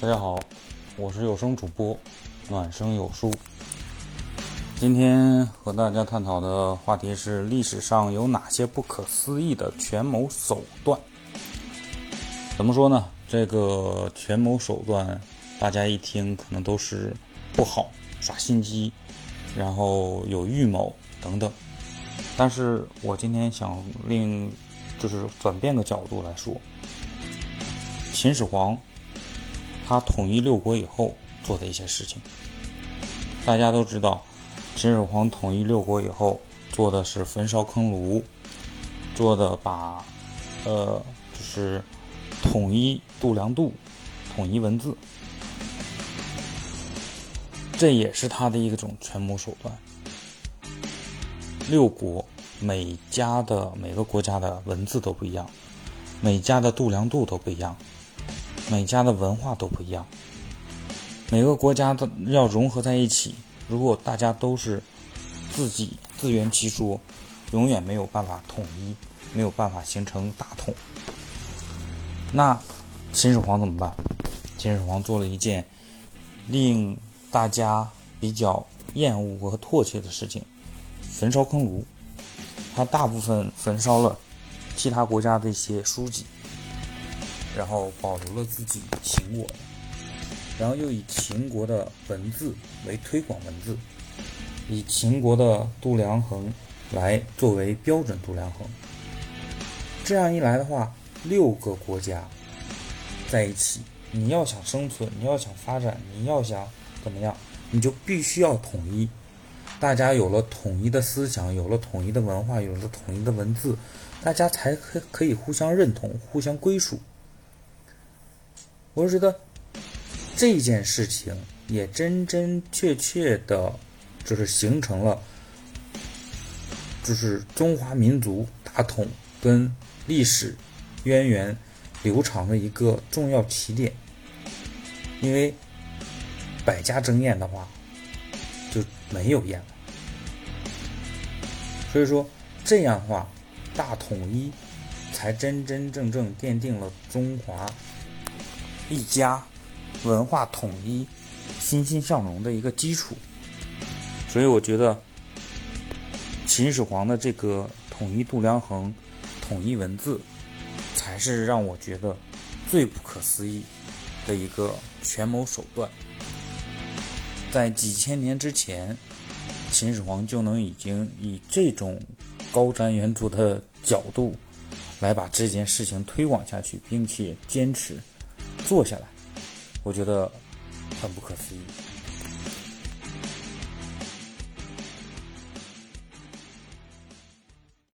大家好，我是有声主播暖声有书。今天和大家探讨的话题是历史上有哪些不可思议的权谋手段。怎么说呢，这个权谋手段大家一听可能都是不好、耍心机，然后有预谋等等，但是我今天想就是转变个角度来说，秦始皇他统一六国以后做的一些事情。大家都知道，秦始皇统一六国以后做的是焚烧坑儒，做的把就是统一度量度，统一文字，这也是他的一种权谋手段。六国每个国家的文字都不一样，每家的度量度都不一样，每家的文化都不一样，每个国家的要融合在一起，如果大家都是自己自圆其说，永远没有办法统一，没有办法形成大统。那秦始皇怎么办？秦始皇做了一件令大家比较厌恶和唾弃的事情，焚烧坑儒。他大部分焚烧了其他国家的一些书籍，然后保留了自己秦国的，然后又以秦国的文字为推广文字，以秦国的度量衡来作为标准度量衡。这样一来的话，六个国家在一起，你要想生存，你要想发展，你要想怎么样，你就必须要统一。大家有了统一的思想，有了统一的文化，有了统一的文字，大家才可以互相认同，互相归属。我就觉得这件事情也真真切切的就是形成了就是中华民族大统跟历史渊源流长的一个重要起点。因为百家争艳的话就没有艳了，所以说这样的话大统一才真真正正奠定了中华一家文化统一欣欣向荣的一个基础。所以我觉得秦始皇的这个统一度量衡、统一文字才是让我觉得最不可思议的一个权谋手段。在几千年之前，秦始皇就能已经以这种高瞻远瞩的角度来把这件事情推广下去，并且坚持做下来，我觉得很不可思议。